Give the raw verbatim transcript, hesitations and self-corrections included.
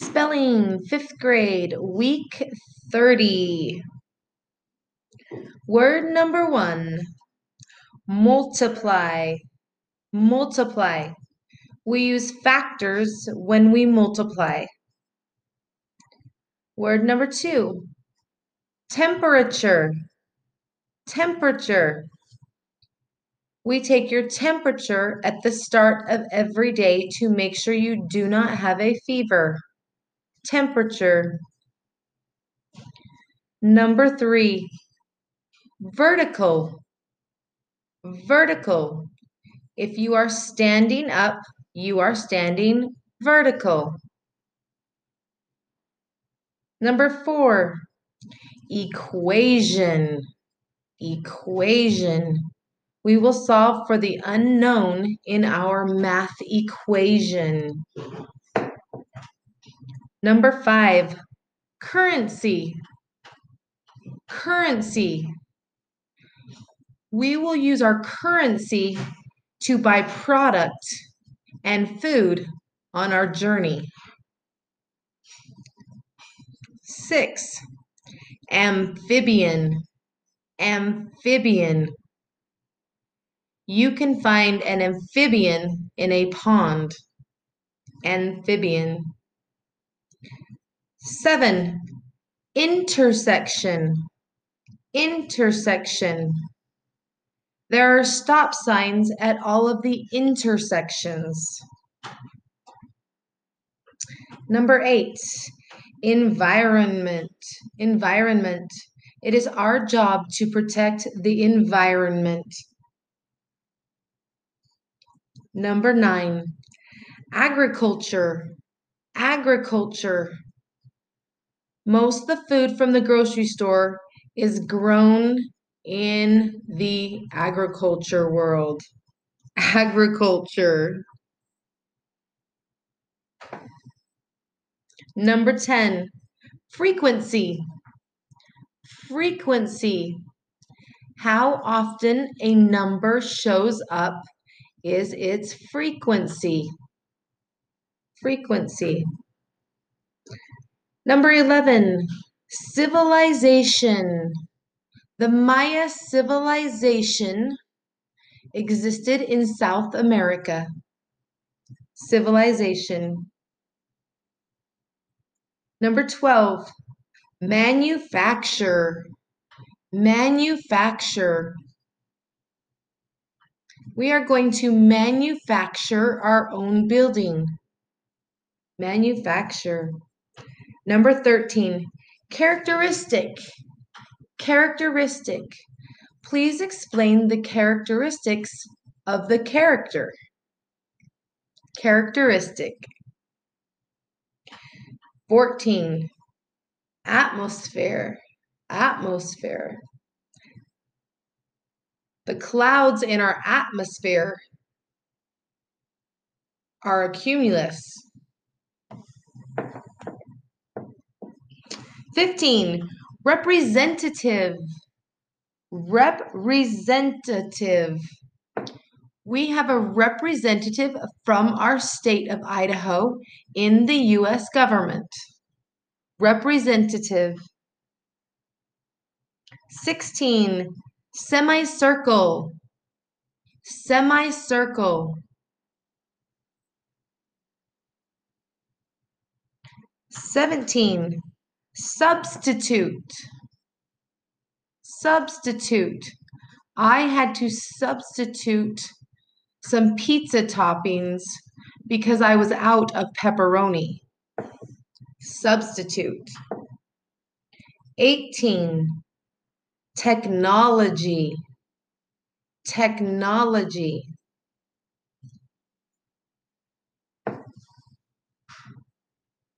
Spelling, fifth grade, week thirty. Word number one, multiply. Multiply. We use factors when we multiply. Word number two, temperature. Temperature. We take your temperature at the start of every day to make sure you do not have a fever. Temperature. Number three, vertical. Vertical. If you are standing up, you are standing vertical. Number four, equation. Equation. We will solve for the unknown in our math equation. Number five, currency. Currency. We will use our currency to buy product and food on our journey. Six, amphibian. Amphibian. You can find an amphibian in a pond. Amphibian. Seven, intersection. Intersection. There are stop signs at all of the intersections. Number eight, environment. Environment. It is our job to protect the environment. Number nine, agriculture. Agriculture. Most of the food from the grocery store is grown in the agriculture world. Agriculture. Number ten, frequency. Frequency. How often a number shows up is its frequency. Frequency. Number eleven, civilization. The Maya civilization existed in South America. Civilization. Number twelve, manufacture. Manufacture. We are going to manufacture our own building. Manufacture. Number thirteen, characteristic. Characteristic. Please explain the characteristics of the character. Characteristic. fourteen, atmosphere. Atmosphere. The clouds in our atmosphere are a cumulus. fifteen, representative. Representative. We have a representative from our state of Idaho in the U S government. Representative. sixteen, semicircle. Semicircle. seventeen, substitute. Substitute. I had to substitute some pizza toppings because I was out of pepperoni. Substitute. eighteen, technology. Technology.